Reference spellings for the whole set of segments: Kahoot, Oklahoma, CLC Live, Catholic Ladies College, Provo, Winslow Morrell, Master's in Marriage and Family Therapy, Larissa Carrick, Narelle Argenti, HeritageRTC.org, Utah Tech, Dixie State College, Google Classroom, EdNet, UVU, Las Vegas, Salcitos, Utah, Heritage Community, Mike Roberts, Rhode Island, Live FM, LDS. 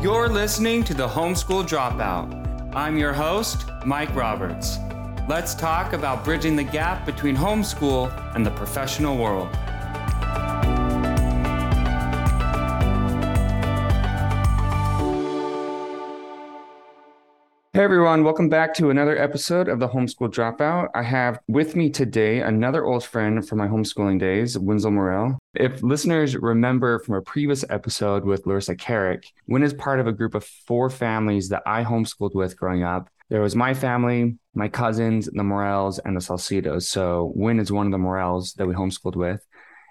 You're listening to The Homeschool Dropout. I'm your host, Mike Roberts. Let's talk about bridging the gap between homeschool and the professional world. Hey everyone, welcome back to another episode of The Homeschool Dropout. I have with me today another old friend from my homeschooling days, Winslow Morrell. If listeners remember from a previous episode with Larissa Carrick, Win is part of a group of four families that I homeschooled with growing up. There was my family, my cousins, the Morrells, and the Salcitos. So Win is one of the Morrells that we homeschooled with.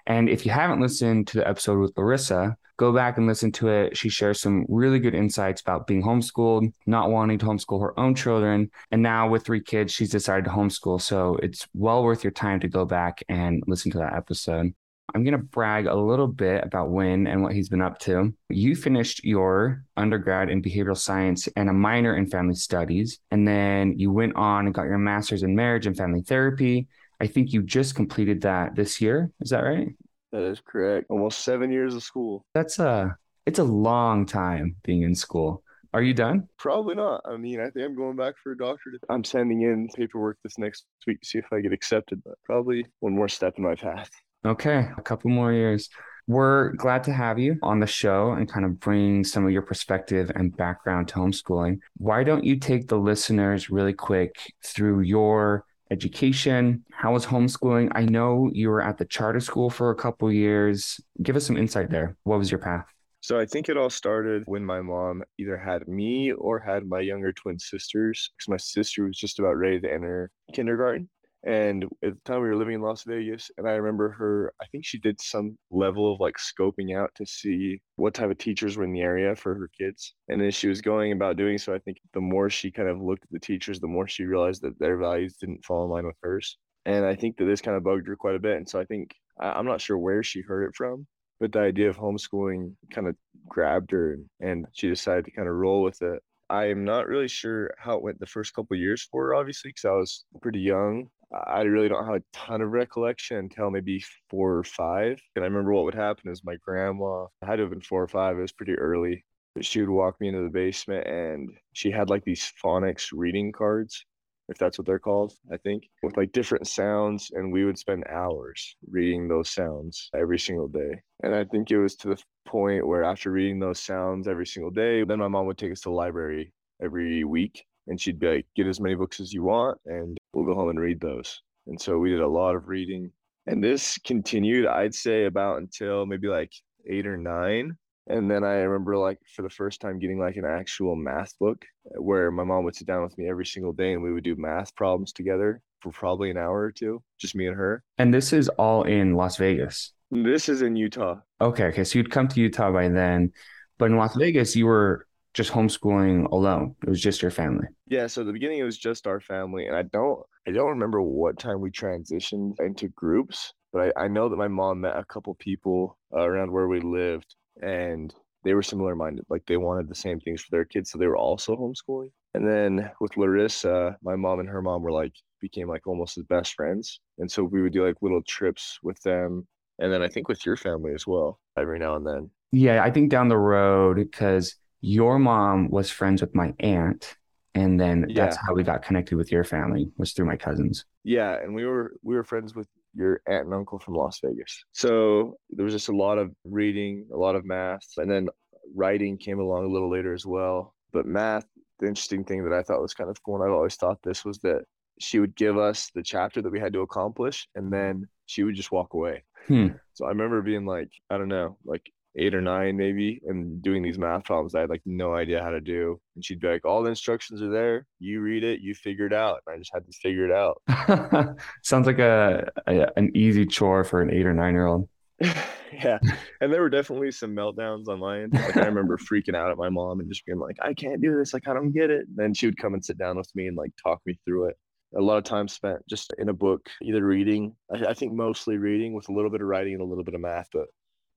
And if you haven't listened to the episode with Larissa, go back and listen to it. She shares some really good insights about being homeschooled, not wanting to homeschool her own children. And now with three kids, she's decided to homeschool. So it's well worth your time to go back and listen to that episode. I'm going to brag a little bit about Win and what he's been up to. You finished your undergrad in behavioral science and a minor in family studies. And then you went on and got your master's in marriage and family therapy. I think you just completed that this year. Is that right? That is correct. Almost 7 years of school. It's a long time being in school. Are you done? Probably not. I mean, I think I'm going back for a doctorate. I'm sending in paperwork this next week to see if I get accepted, but probably one more step in my path. Okay. A couple more years. We're glad to have you on the show and kind of bring some of your perspective and background to homeschooling. Why don't you take the listeners really quick through your education? How was homeschooling? I know you were at the charter school for a couple years. Give us some insight there. What was your path? So I think it all started when my mom either had me or had my younger twin sisters, because my sister was just about ready to enter kindergarten. And at the time we were living in Las Vegas, and I remember her, I think she did some level of like scoping out to see what type of teachers were in the area for her kids. And as she was going about doing so, I think the more she kind of looked at the teachers, the more she realized that their values didn't fall in line with hers. And I think that this kind of bugged her quite a bit. And so I think, I'm not sure where she heard it from, but the idea of homeschooling kind of grabbed her and she decided to kind of roll with it. I'm not really sure how it went the first couple of years for her, obviously, because I was pretty young. I really don't have a ton of recollection until maybe 4 or 5. And I remember what would happen is my grandma, I had to have been 4 or 5. It was pretty early. But she would walk me into the basement and she had like these phonics reading cards, if that's what they're called, I think, with like different sounds. And we would spend hours reading those sounds every single day. And I think it was to the point where after reading those sounds every single day, then my mom would take us to the library every week. And she'd be like, get as many books as you want and we'll go home and read those. And so we did a lot of reading. And this continued, I'd say, about until maybe like 8 or 9. And then I remember like for the first time getting like an actual math book where my mom would sit down with me every single day and we would do math problems together for probably an hour or two, just me and her. And this is all in Las Vegas? This is in Utah. Okay. So you'd come to Utah by then. But in Las Vegas, you were just homeschooling alone. It was just your family. Yeah. So at the beginning, it was just our family. And I don't remember what time we transitioned into groups, but I know that my mom met a couple people around where we lived and they were similar minded. Like they wanted the same things for their kids. So they were also homeschooling. And then with Larissa, my mom and her mom were like, became like almost as best friends. And so we would do like little trips with them. And then I think with your family as well, every now and then. Yeah. I think down the road, because your mom was friends with my aunt, and then that's how we got connected with your family, was through my cousins. Yeah, and we were friends with your aunt and uncle from Las Vegas. So there was just a lot of reading, a lot of math, and then writing came along a little later as well. But math, the interesting thing that I thought was kind of cool, and I've always thought this, was that she would give us the chapter that we had to accomplish, and then she would just walk away. So I remember being like, I don't know, like 8 or 9 maybe, and doing these math problems I had like no idea how to do. And she'd be like, all the instructions are there. You read it, you figure it out. And I just had to figure it out. Sounds like an easy chore for an 8 or 9 year old. Yeah. And there were definitely some meltdowns on my end. Like I remember freaking out at my mom and just being like, I can't do this. Like, I don't get it. And then she would come and sit down with me and like talk me through it. A lot of time spent just in a book, either reading, I think mostly reading with a little bit of writing and a little bit of math, but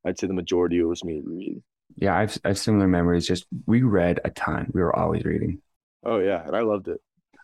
I'd say the majority of it was me reading. Yeah, I've similar memories. Just we read a ton. We were always reading. Oh, yeah. And I loved it.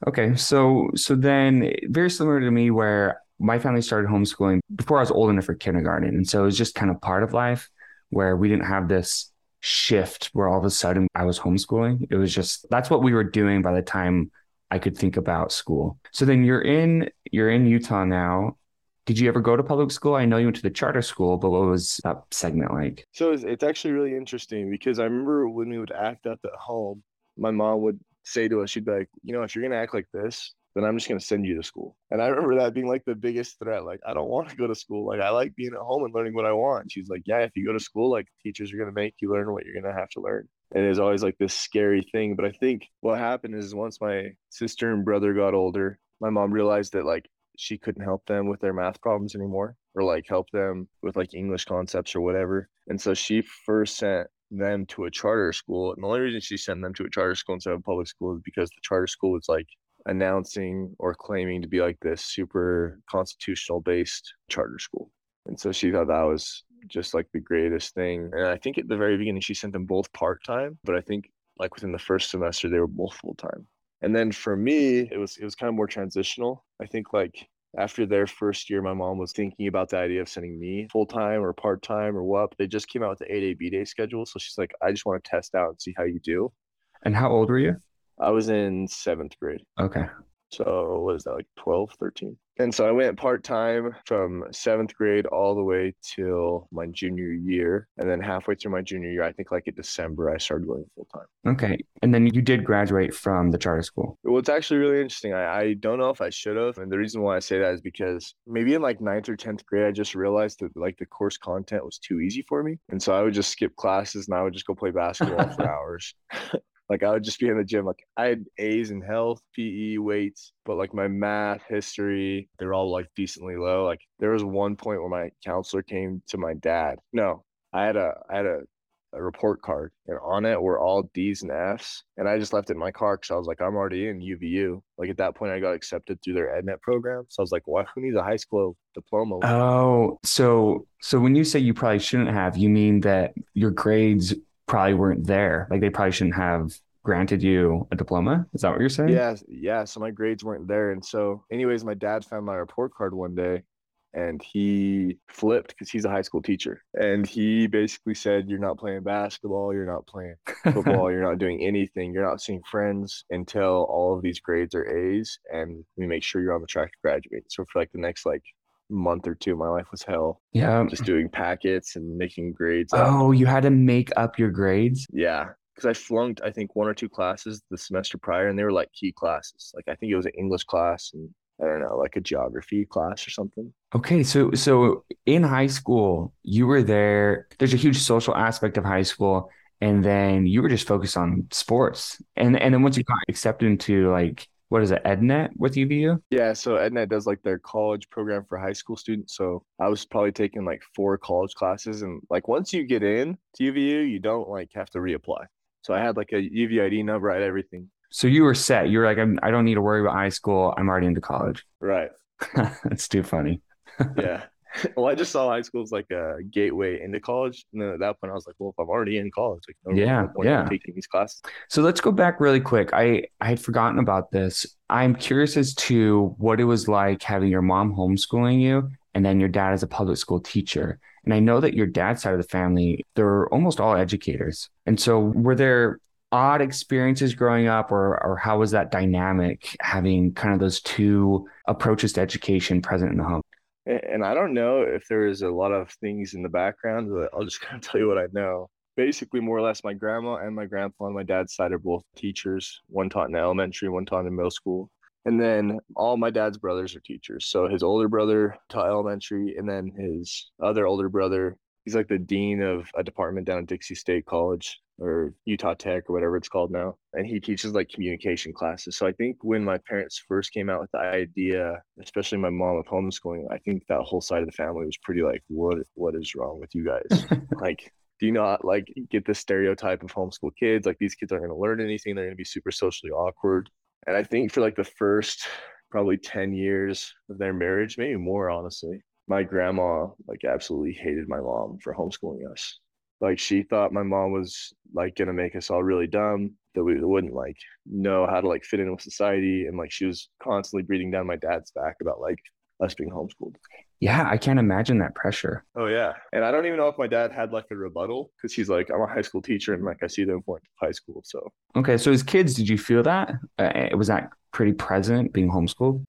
Okay. So then very similar to me, where my family started homeschooling before I was old enough for kindergarten. And so it was just kind of part of life where we didn't have this shift where all of a sudden I was homeschooling. It was just, that's what we were doing by the time I could think about school. So then you're in Utah now. Did you ever go to public school? I know you went to the charter school, but what was that segment like? So it's actually really interesting because I remember when we would act up at home, my mom would say to us, she'd be like, you know, if you're going to act like this, then I'm just going to send you to school. And I remember that being like the biggest threat. Like, I don't want to go to school. Like, I like being at home and learning what I want. She's like, yeah, if you go to school, like teachers are going to make you learn what you're going to have to learn. And it's always like this scary thing. But I think what happened is once my sister and brother got older, my mom realized that like she couldn't help them with their math problems anymore or like help them with like English concepts or whatever. And so she first sent them to a charter school. And the only reason she sent them to a charter school instead of public school is because the charter school was like announcing or claiming to be like this super constitutional based charter school. And so she thought that was just like the greatest thing. And I think at the very beginning, she sent them both part-time, but I think like within the first semester, they were both full-time. And then for me, it was kind of more transitional. I think like after their first year, my mom was thinking about the idea of sending me full-time or part-time or what, but they just came out with the 8A, B day schedule. So she's like, I just want to test out and see how you do. And how old were you? I was in 7th grade. Okay. So what is that, like 12, 13? And so I went part-time from 7th grade all the way till my junior year. And then halfway through my junior year, I think like in December, I started going full-time. Okay. And then you did graduate from the charter school. Well, it's actually really interesting. I don't know if I should have. And the reason why I say that is because maybe in like 9th or 10th grade, I just realized that like the course content was too easy for me. And so I would just skip classes and I would just go play basketball for hours. Like I would just be in the gym. Like I had A's in health, PE, weights, but like my math, history, they're all like decently low. Like there was one point where my counselor came to my dad. No, I had a report card and on it were all D's and F's. And I just left it in my car because I was like, I'm already in UVU. Like at that point I got accepted through their EdNet program. So I was like, well, who needs a high school diploma? Oh, so when you say you probably shouldn't have, you mean that your grades probably weren't there. Like they probably shouldn't have granted you a diploma. Is that what you're saying? Yeah. So my grades weren't there. And so anyways, my dad found my report card one day and he flipped because he's a high school teacher. And he basically said, you're not playing basketball. You're not playing football. You're not doing anything. You're not seeing friends until all of these grades are A's and we make sure you're on the track to graduate. So for like the next like month or two, my life was hell. Yeah, just doing packets and making grades up. Oh, you had to make up your grades? Yeah, because I flunked I think one or two classes the semester prior and they were like key classes. Like I think it was an English class and I don't know, like a geography class or something. Okay, so in high school you were there's a huge social aspect of high school and then you were just focused on sports and then once you got accepted into like, what is it, EdNet with UVU? Yeah, so EdNet does like their college program for high school students. So I was probably taking like 4 college classes. And like once you get in to UVU, you don't like have to reapply. So I had like a UVU ID number, I had everything. So you were set. You were like, I don't need to worry about high school. I'm already into college. Right. That's too funny. Yeah. Well, I just saw high school as like a gateway into college. And then at that point, I was like, well, if I'm already in college, like, no point in taking these classes. So let's go back really quick. I had forgotten about this. I'm curious as to what it was like having your mom homeschooling you and then your dad as a public school teacher. And I know that your dad's side of the family, they're almost all educators. And so were there odd experiences growing up or how was that dynamic having kind of those two approaches to education present in the home? And I don't know if there is a lot of things in the background, but I'll just kind of tell you what I know. Basically, more or less, my grandma and my grandpa on my dad's side are both teachers. One taught in elementary, one taught in middle school. And then all my dad's brothers are teachers. So his older brother taught elementary, and then his other older brother, he's like the dean of a department down at Dixie State College or Utah Tech or whatever it's called now. And he teaches like communication classes. So I think when my parents first came out with the idea, especially my mom of homeschooling, I think that whole side of the family was pretty like, what is wrong with you guys? Like, do you not like get the stereotype of homeschool kids? Like these kids aren't going to learn anything. They're going to be super socially awkward. And I think for like the first probably 10 years of their marriage, maybe more honestly, my grandma like absolutely hated my mom for homeschooling us. Like she thought my mom was like going to make us all really dumb, that we wouldn't like know how to like fit in with society. And like she was constantly breathing down my dad's back about like us being homeschooled. Yeah, I can't imagine that pressure. Oh, yeah. And I don't even know if my dad had like a rebuttal, because he's like, I'm a high school teacher and like I see the importance of high school. So. Okay. So as kids, did you feel that? Was that pretty present being homeschooled?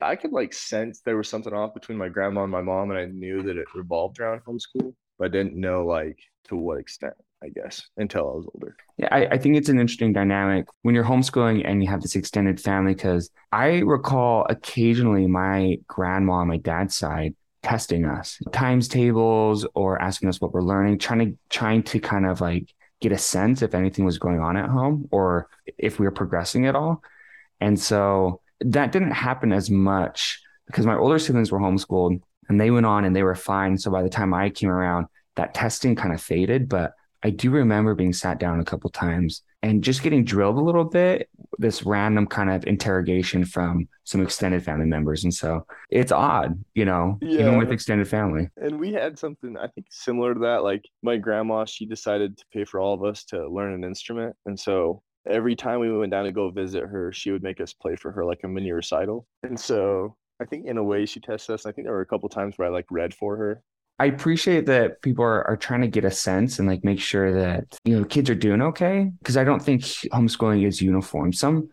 I could like sense there was something off between my grandma and my mom, and I knew that it revolved around homeschool, but I didn't know like to what extent, I guess, until I was older. Yeah, I think it's an interesting dynamic when you're homeschooling and you have this extended family, because I recall occasionally my grandma on my dad's side testing us, times tables, or asking us what we're learning, trying to kind of like get a sense if anything was going on at home or if we were progressing at all. And so that didn't happen as much because my older siblings were homeschooled and they went on and they were fine. So by the time I came around, that testing kind of faded, but I do remember being sat down a couple of times and just getting drilled a little bit, this random kind of interrogation from some extended family members. And so it's odd, you know, yeah, even with extended family. And we had something, I think, similar to that. Like my grandma, she decided to pay for all of us to learn an instrument. And so every time we went down to go visit her, she would make us play for her like a mini recital. And so I think in a way she tested us. I think there were a couple of times where I like read for her. I appreciate that people are trying to get a sense and like make sure that, you know, kids are doing okay, because I don't think homeschooling is uniform. Some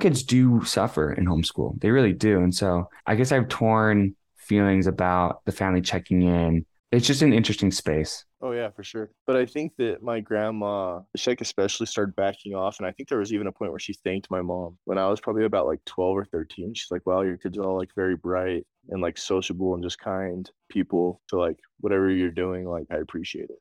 kids do suffer in homeschool. They really do. And so I guess I have torn feelings about the family checking in. It's just an interesting space. Oh, yeah, for sure. But I think that my grandma, she like especially started backing off. And I think there was even a point where she thanked my mom when I was probably about like 12 or 13. She's like, wow, your kids are all like very bright and like sociable and just kind people. So like whatever you're doing, like I appreciate it.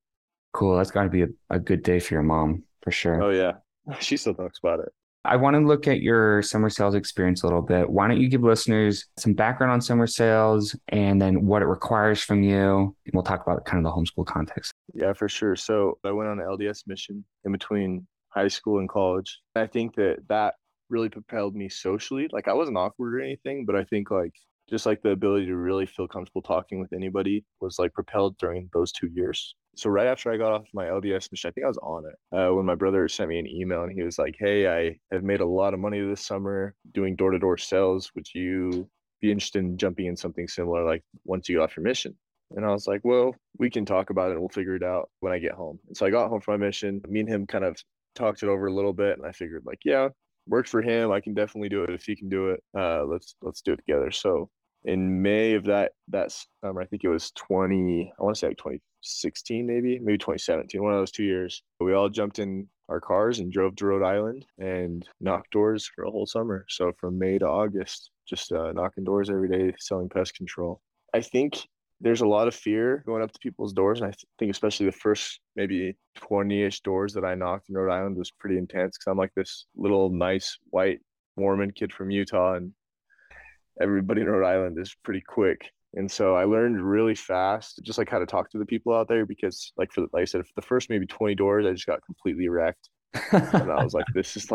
Cool. That's got to be a good day for your mom, for sure. Oh, yeah. She still talks about it. I want to look at your summer sales experience a little bit. Why don't you give listeners some background on summer sales and then what it requires from you? And we'll talk about kind of the homeschool context. Yeah, for sure. So I went on an LDS mission in between high school and college. I think that really propelled me socially. Like I wasn't awkward or anything, but I think like just like the ability to really feel comfortable talking with anybody was like propelled during those 2 years. So right after I got off my LDS mission, I think I was on it when my brother sent me an email and he was like, hey, I have made a lot of money this summer doing door-to-door sales. Would you be interested in jumping in something similar like once you get off your mission? And I was like, well, we can talk about it and we'll figure it out when I get home. And so I got home from my mission. Me and him kind of talked it over a little bit and I figured like, yeah, worked for him. I can definitely do it. If he can do it, let's do it together. So in May of that summer, I think it was 2016, maybe 2017, one of those 2 years, we all jumped in our cars and drove to Rhode Island and knocked doors for a whole summer. So from May to August, just knocking doors every day, selling pest control. I think there's a lot of fear going up to people's doors. And I think especially the first maybe 20-ish doors that I knocked in Rhode Island was pretty intense, because I'm like this little nice white Mormon kid from Utah, and everybody in Rhode Island is pretty quick. And so I learned really fast, just like how to talk to the people out there, because like I said, for the first maybe 20 doors, I just got completely wrecked. And I was like, is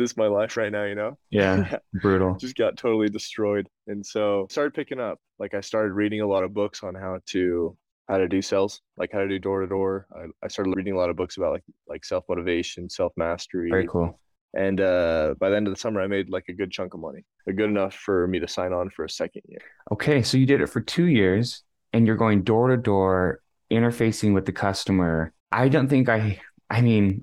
this my life right now, you know? Yeah, brutal. Just got totally destroyed. And so started picking up, like I started reading a lot of books on how to do sales, like how to do door-to-door. I started reading a lot of books about like self-motivation, self-mastery. Very cool. And by the end of the summer, I made like a good chunk of money, good enough for me to sign on for a second year. Okay. So you did it for 2 years and you're going door to door, interfacing with the customer. I don't think I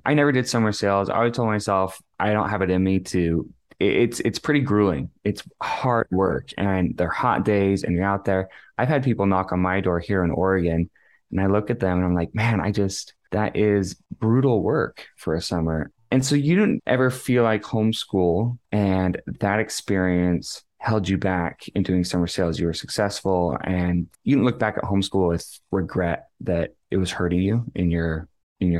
never did summer sales. I always told myself I don't have it in me to, it's pretty grueling. It's hard work and they're hot days and you're out there. I've had people knock on my door here in Oregon and I look at them and I'm like, man, that is brutal work for a summer. And so you didn't ever feel like homeschool and that experience held you back in doing summer sales. You were successful and you didn't look back at homeschool with regret that it was hurting you in your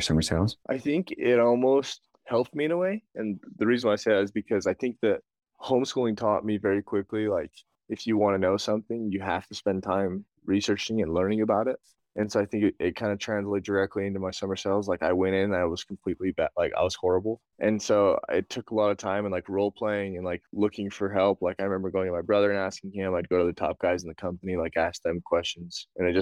summer sales. I think it almost helped me in a way. And the reason why I say that is because I think that homeschooling taught me very quickly, like if you want to know something, you have to spend time researching and learning about it. And so I think it kind of translated directly into my summer sales. Like I went in and I was completely bad. Like I was horrible. And so it took a lot of time and like role playing and like looking for help. Like I remember going to my brother and asking him, I'd go to the top guys in the company, like ask them questions. And I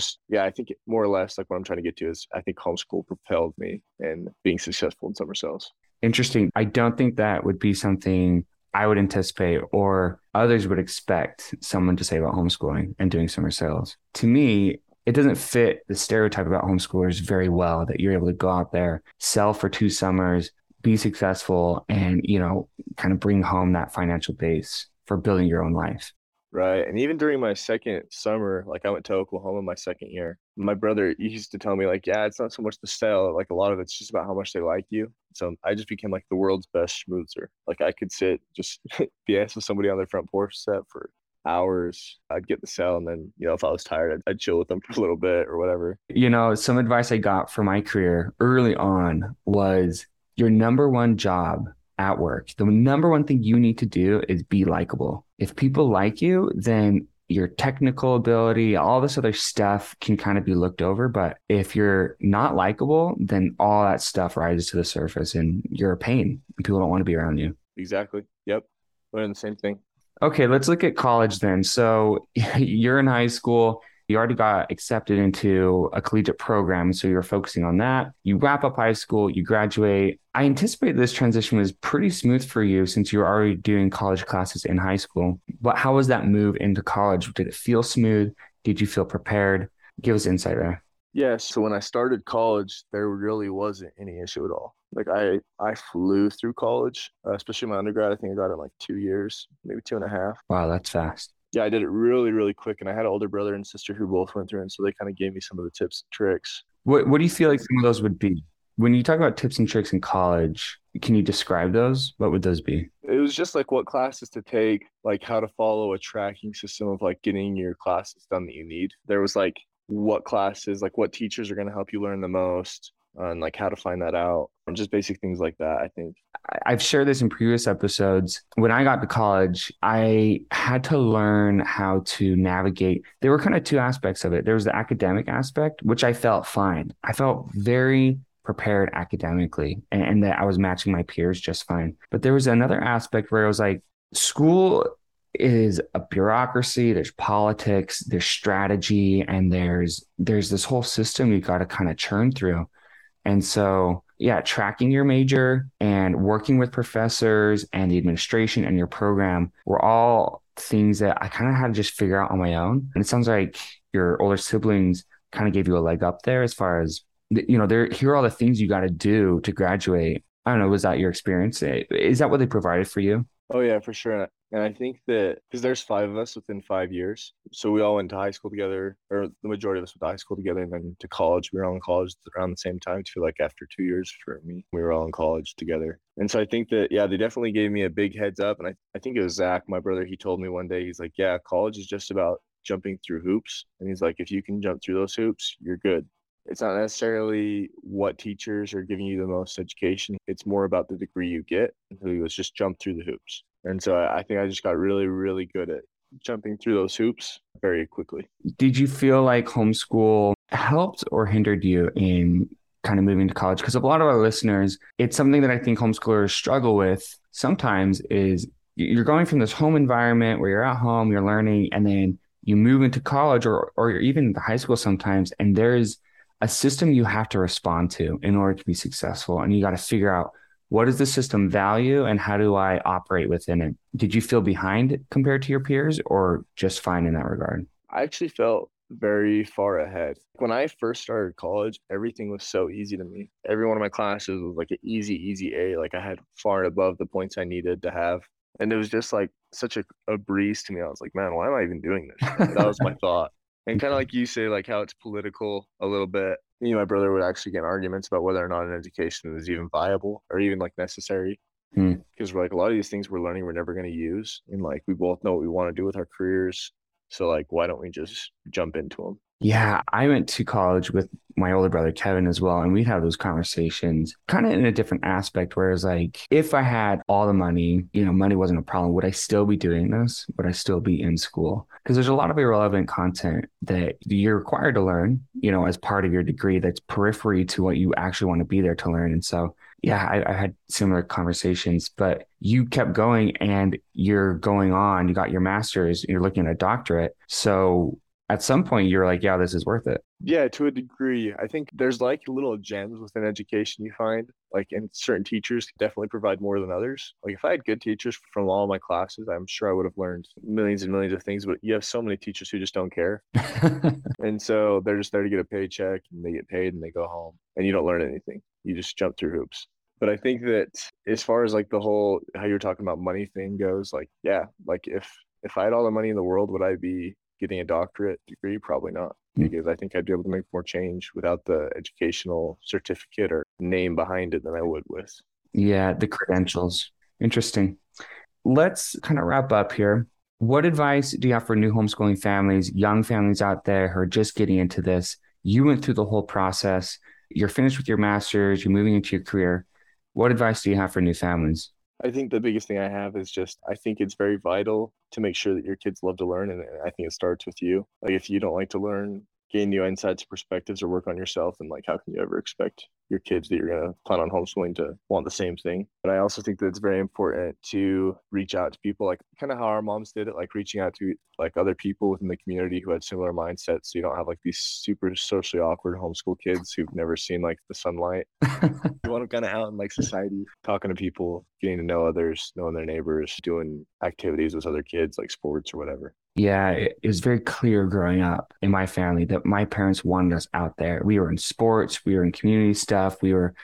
think more or less like what I'm trying to get to is I think homeschool propelled me in being successful in summer sales. Interesting. I don't think that would be something I would anticipate or others would expect someone to say about homeschooling and doing summer sales. To me, it doesn't fit the stereotype about homeschoolers very well, that you're able to go out there, sell for 2 summers, be successful, and, you know, kind of bring home that financial base for building your own life. Right. And even during my second summer, like I went to Oklahoma my second year, my brother used to tell me like, yeah, it's not so much the sale. Like a lot of it's just about how much they like you. So I just became like the world's best schmoozer. Like I could sit, just BS with somebody on their front porch set for hours. I'd get the sale. And then, you know, if I was tired, I'd chill with them for a little bit or whatever. You know, some advice I got for my career early on was your number one job at work, the number one thing you need to do is be likable. If people like you, then your technical ability, all this other stuff can kind of be looked over. But if you're not likable, then all that stuff rises to the surface and you're a pain. People don't want to be around you. Exactly. Yep. We're in the same thing. Okay. Let's look at college then. So you're in high school. You already got accepted into a collegiate program, so you're focusing on that. You wrap up high school, you graduate. I anticipate this transition was pretty smooth for you since you were already doing college classes in high school. But how was that move into college? Did it feel smooth? Did you feel prepared? Give us insight there. Yeah, so when I started college, there really wasn't any issue at all. Like I flew through college, especially my undergrad. I think I got it in like 2 years, maybe 2.5. Wow, that's fast. Yeah, I did it really, really quick. And I had an older brother and sister who both went through it. And so they kind of gave me some of the tips and tricks. What do you feel like some of those would be? When you talk about tips and tricks in college, can you describe those? What would those be? It was just like what classes to take, like how to follow a tracking system of like getting your classes done that you need. There was like what classes, like what teachers are going to help you learn the most and like how to find that out and just basic things like that, I think. I've shared this in previous episodes. When I got to college, I had to learn how to navigate. There were kind of 2 aspects of it. There was the academic aspect, which I felt fine. I felt very prepared academically and that I was matching my peers just fine. But there was another aspect where it was like school is a bureaucracy, there's politics, there's strategy, and there's this whole system you got to kind of churn through. And so yeah, tracking your major and working with professors and the administration and your program were all things that I kind of had to just figure out on my own. And it sounds like your older siblings kind of gave you a leg up there as far as, you know, here are all the things you got to do to graduate. I don't know, was that your experience? Is that what they provided for you? Oh, yeah, for sure. And I think that because there's 5 of us within 5 years. So we all went to high school together, or the majority of us went to high school together and then to college. We were all in college around the same time. I feel like after 2 years for me, we were all in college together. And so I think that, yeah, they definitely gave me a big heads up. And I think it was Zach, my brother, he told me one day, he's like, yeah, college is just about jumping through hoops. And he's like, if you can jump through those hoops, you're good. It's not necessarily what teachers are giving you the most education. It's more about the degree you get. So it was just jump through the hoops. And so I think I just got really, really good at jumping through those hoops very quickly. Did you feel like homeschool helped or hindered you in kind of moving to college? Because a lot of our listeners, it's something that I think homeschoolers struggle with sometimes is you're going from this home environment where you're at home, you're learning, and then you move into college or you're even into high school sometimes, and there's a system you have to respond to in order to be successful. And you got to figure out, what does the system value and how do I operate within it? Did you feel behind compared to your peers or just fine in that regard? I actually felt very far ahead. When I first started college, everything was so easy to me. Every one of my classes was like an easy A. Like I had far and above the points I needed to have. And it was just like such a breeze to me. I was like, man, why am I even doing this? That was my thought. And kind of like you say, like how it's political a little bit. Me and my brother would actually get in arguments about whether or not an education is even viable or even like necessary. Because we're like, a lot of these things we're learning, we're never going to use. And like, we both know what we want to do with our careers. So like, why don't we just jump into them? Yeah, I went to college with my older brother, Kevin, as well. And we'd have those conversations kind of in a different aspect where it's like, if I had all the money, you know, money wasn't a problem. Would I still be doing this? Would I still be in school? Because there's a lot of irrelevant content that you're required to learn, you know, as part of your degree that's periphery to what you actually want to be there to learn. And so, yeah, I had similar conversations, but you kept going and you're going on, you got your master's, you're looking at a doctorate. So at some point you're like, yeah, this is worth it. Yeah, to a degree. I think there's like little gems within education you find, like, and certain teachers definitely provide more than others. Like if I had good teachers from all my classes, I'm sure I would have learned millions and millions of things, but you have so many teachers who just don't care. And so they're just there to get a paycheck and they get paid and they go home and you don't learn anything. You just jump through hoops. But I think that as far as like the whole, how you're talking about money thing goes, like, yeah, like if I had all the money in the world, would I be getting a doctorate degree? Probably not, because I think I'd be able to make more change without the educational certificate or name behind it than I would with. Yeah, the credentials. Interesting. Let's kind of wrap up here. What advice do you have for new homeschooling families, young families out there who are just getting into this? You went through the whole process. You're finished with your master's. You're moving into your career. What advice do you have for new families? I think the biggest thing I have is just, I think it's very vital to make sure that your kids love to learn. And I think it starts with you. Like if you don't like to learn, gain new insights, perspectives, or work on yourself. And like, how can you ever expect your kids that you're going to plan on homeschooling to want the same thing? But I also think that it's very important to reach out to people, like kind of how our moms did it, like reaching out to like other people within the community who had similar mindsets. So you don't have like these super socially awkward homeschool kids who've never seen like the sunlight. You want them kind of out in like society, talking to people, getting to know others, knowing their neighbors, doing activities with other kids, like sports or whatever. Yeah, it was very clear growing up in my family that my parents wanted us out there. We were in sports, we were in community stuff, we were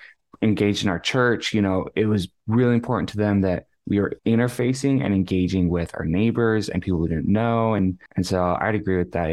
engaged in our church. You know, it was really important to them that we were interfacing and engaging with our neighbors and people we didn't know. And so I'd agree with that.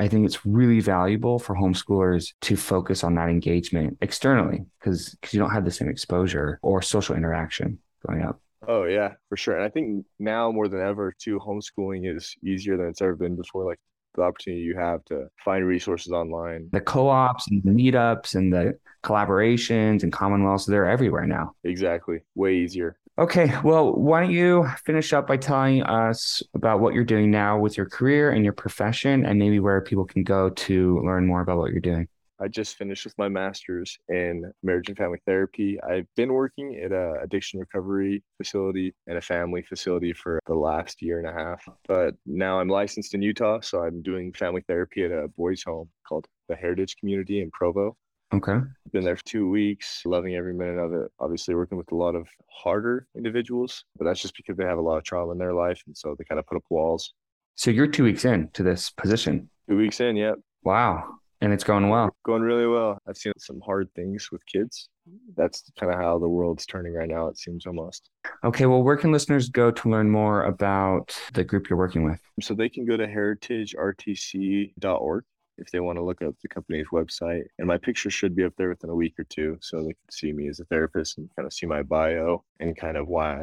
I think it's really valuable for homeschoolers to focus on that engagement externally because you don't have the same exposure or social interaction growing up. Oh, yeah, for sure. And I think now more than ever, too, homeschooling is easier than it's ever been before. Like the opportunity you have to find resources online. The co-ops and the meetups and the collaborations and commonwealths, they're everywhere now. Exactly. Way easier. Okay. Well, why don't you finish up by telling us about what you're doing now with your career and your profession and maybe where people can go to learn more about what you're doing. I just finished with my master's in marriage and family therapy. I've been working at an addiction recovery facility and a family facility for the last year and a half, but now I'm licensed in Utah. So I'm doing family therapy at a boys' home called the Heritage Community in Provo. Okay. Been there for 2 weeks, loving every minute of it. Obviously working with a lot of harder individuals, but that's just because they have a lot of trauma in their life. And so they kind of put up walls. So you're 2 weeks in to this position? 2 weeks in. Yep. Wow. And it's going well. Going really well. I've seen some hard things with kids. That's kind of how the world's turning right now, it seems almost. Okay, well, where can listeners go to learn more about the group you're working with? So they can go to HeritageRTC.org if they want to look up the company's website. And my picture should be up there within a week or two. So they can see me as a therapist and kind of see my bio and kind of why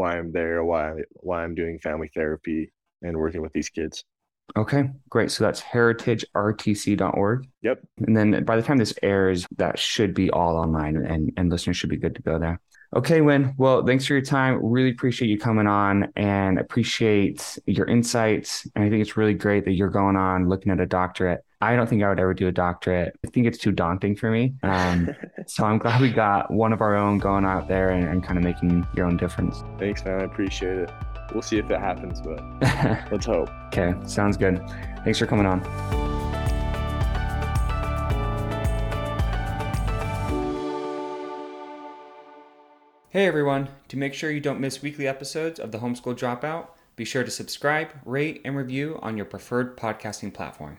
I'm there, why I'm doing family therapy and working with these kids. Okay, great. So that's heritagertc.org. Yep. And then by the time this airs, that should be all online and listeners should be good to go there. Okay, Wynn. Well, thanks for your time. Really appreciate you coming on and appreciate your insights. And I think it's really great that you're going on looking at a doctorate. I don't think I would ever do a doctorate. I think it's too daunting for me. So I'm glad we got one of our own going out there and kind of making your own difference. Thanks, man. I appreciate it. We'll see if that happens, but let's hope. Okay, sounds good. Thanks for coming on. Hey, everyone. To make sure you don't miss weekly episodes of The Homeschool Dropout, be sure to subscribe, rate, and review on your preferred podcasting platform.